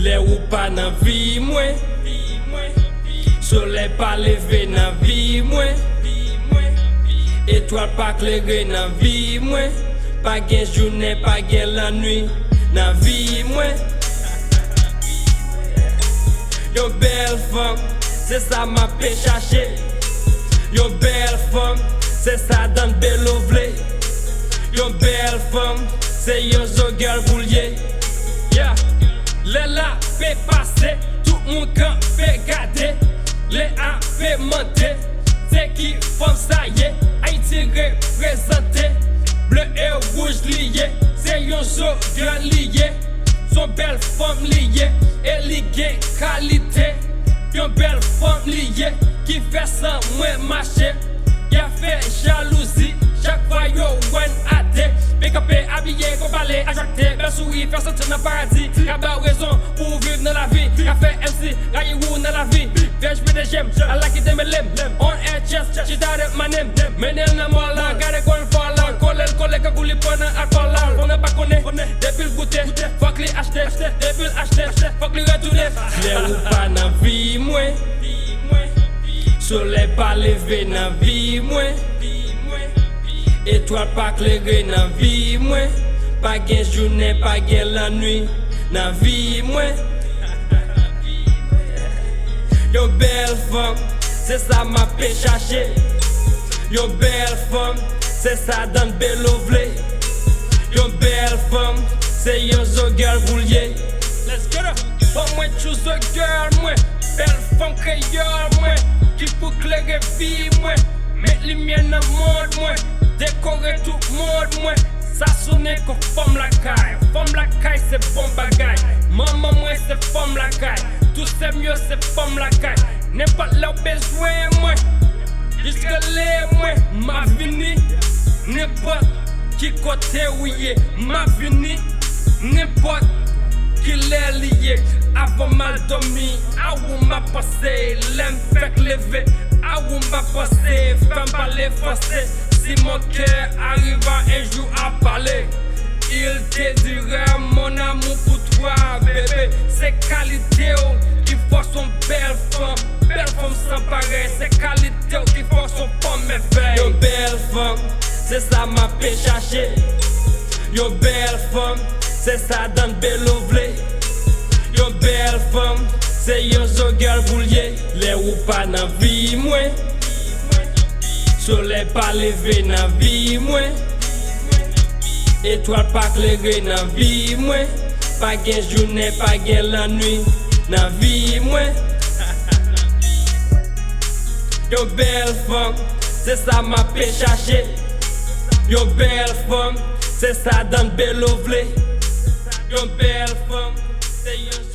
Le ou pa nan vi mwen, soleil pa leve nan vi mwen, étoile pa klere nan vi mwen, pa gen jounen, pa gen la nuit nan vi mwen. Yon bel femme, c'est ça m'a pe chache. Yon bel femme, c'est ça dan belo vle. Yon bel femme, c'est yon zo girl boulier. Yeah. Le la pe passe, tout moun kan pe gade. Le a pe mante, c'est qui femme ça yé. Haïti représente, bleu et rouge lié. C'est yon zo girl lié, son belle femme lié. Et li gen qualité. Yon bel fanm lié, qui fait sans moins marcher. Y'a fait jalousie, chaque fois yo one a day. Pick up et habillé, comparé, attracté. Belle souris, faire sortir dans le paradis. Y'a pas raison pour vivre dans la vie. Y'a fait MC, raye wou dans la vie. Vierge BDGM, I like it, me lem. On air chest, she died at my name. Menel nan moi la, gade kon fall la. Kolel, kolel, kakouli pwana alcohol la. On n'a pas connaît, depuis le goûter. Fuck li acheter, depuis l'acheter. Fuck li retourner. Le ou pas nan vie mwen, soleil pas levé nan vie mwen, étoile pas clairé nan vie mwen, pas gen journée, pas gen la nuit nan vie mwen. Yon bel fanm, c'est ça m'a pe chache. Yon bel fanm, c'est ça dan belo vle. Yon bel fanm, c'est yon zo girl boulier. Let's go. Bon mwen choose a girl mwen, bel fanm créole mwen. Qui pour clairer vie moi, mettre lumière dans monde moi, décorer tout monde moi. Ça sonne comme femme la caille c'est bon bagaille. Maman moi c'est femme la caille, tout c'est mieux c'est femme la caille. N'importe là où besoin moi, jusqu'à les moi ma vie n'importe qui côté où est ma vie n'importe qui l'est lié. Avant mal dormi, à où m'a passé, l'aime fait lever, à où m'a passé, femme pas l'effacer. Si mon cœur arrive un jour à parler, il désire mon amour pour toi, bébé. C'est qualité qui force son belle femme s'emparer. C'est qualité qui force son pomme éveil. Yon bel fanm, c'est ça m'a pe chache. Yon bel fanm, c'est ça dan belo vle. Yon bel fanm, c'est yon zo girl boulier. Le ou pa nan vi mwen, soleil pa leve nan vi mwen, étoile pa klere nan vi mwen, pa gen journée, pa gen la nuit nan vi mwen. Yon bel fanm, c'est ça m'a pe chache. Yon bel fanm, c'est ça dan belo vle. Yon bel fanm, c'est yon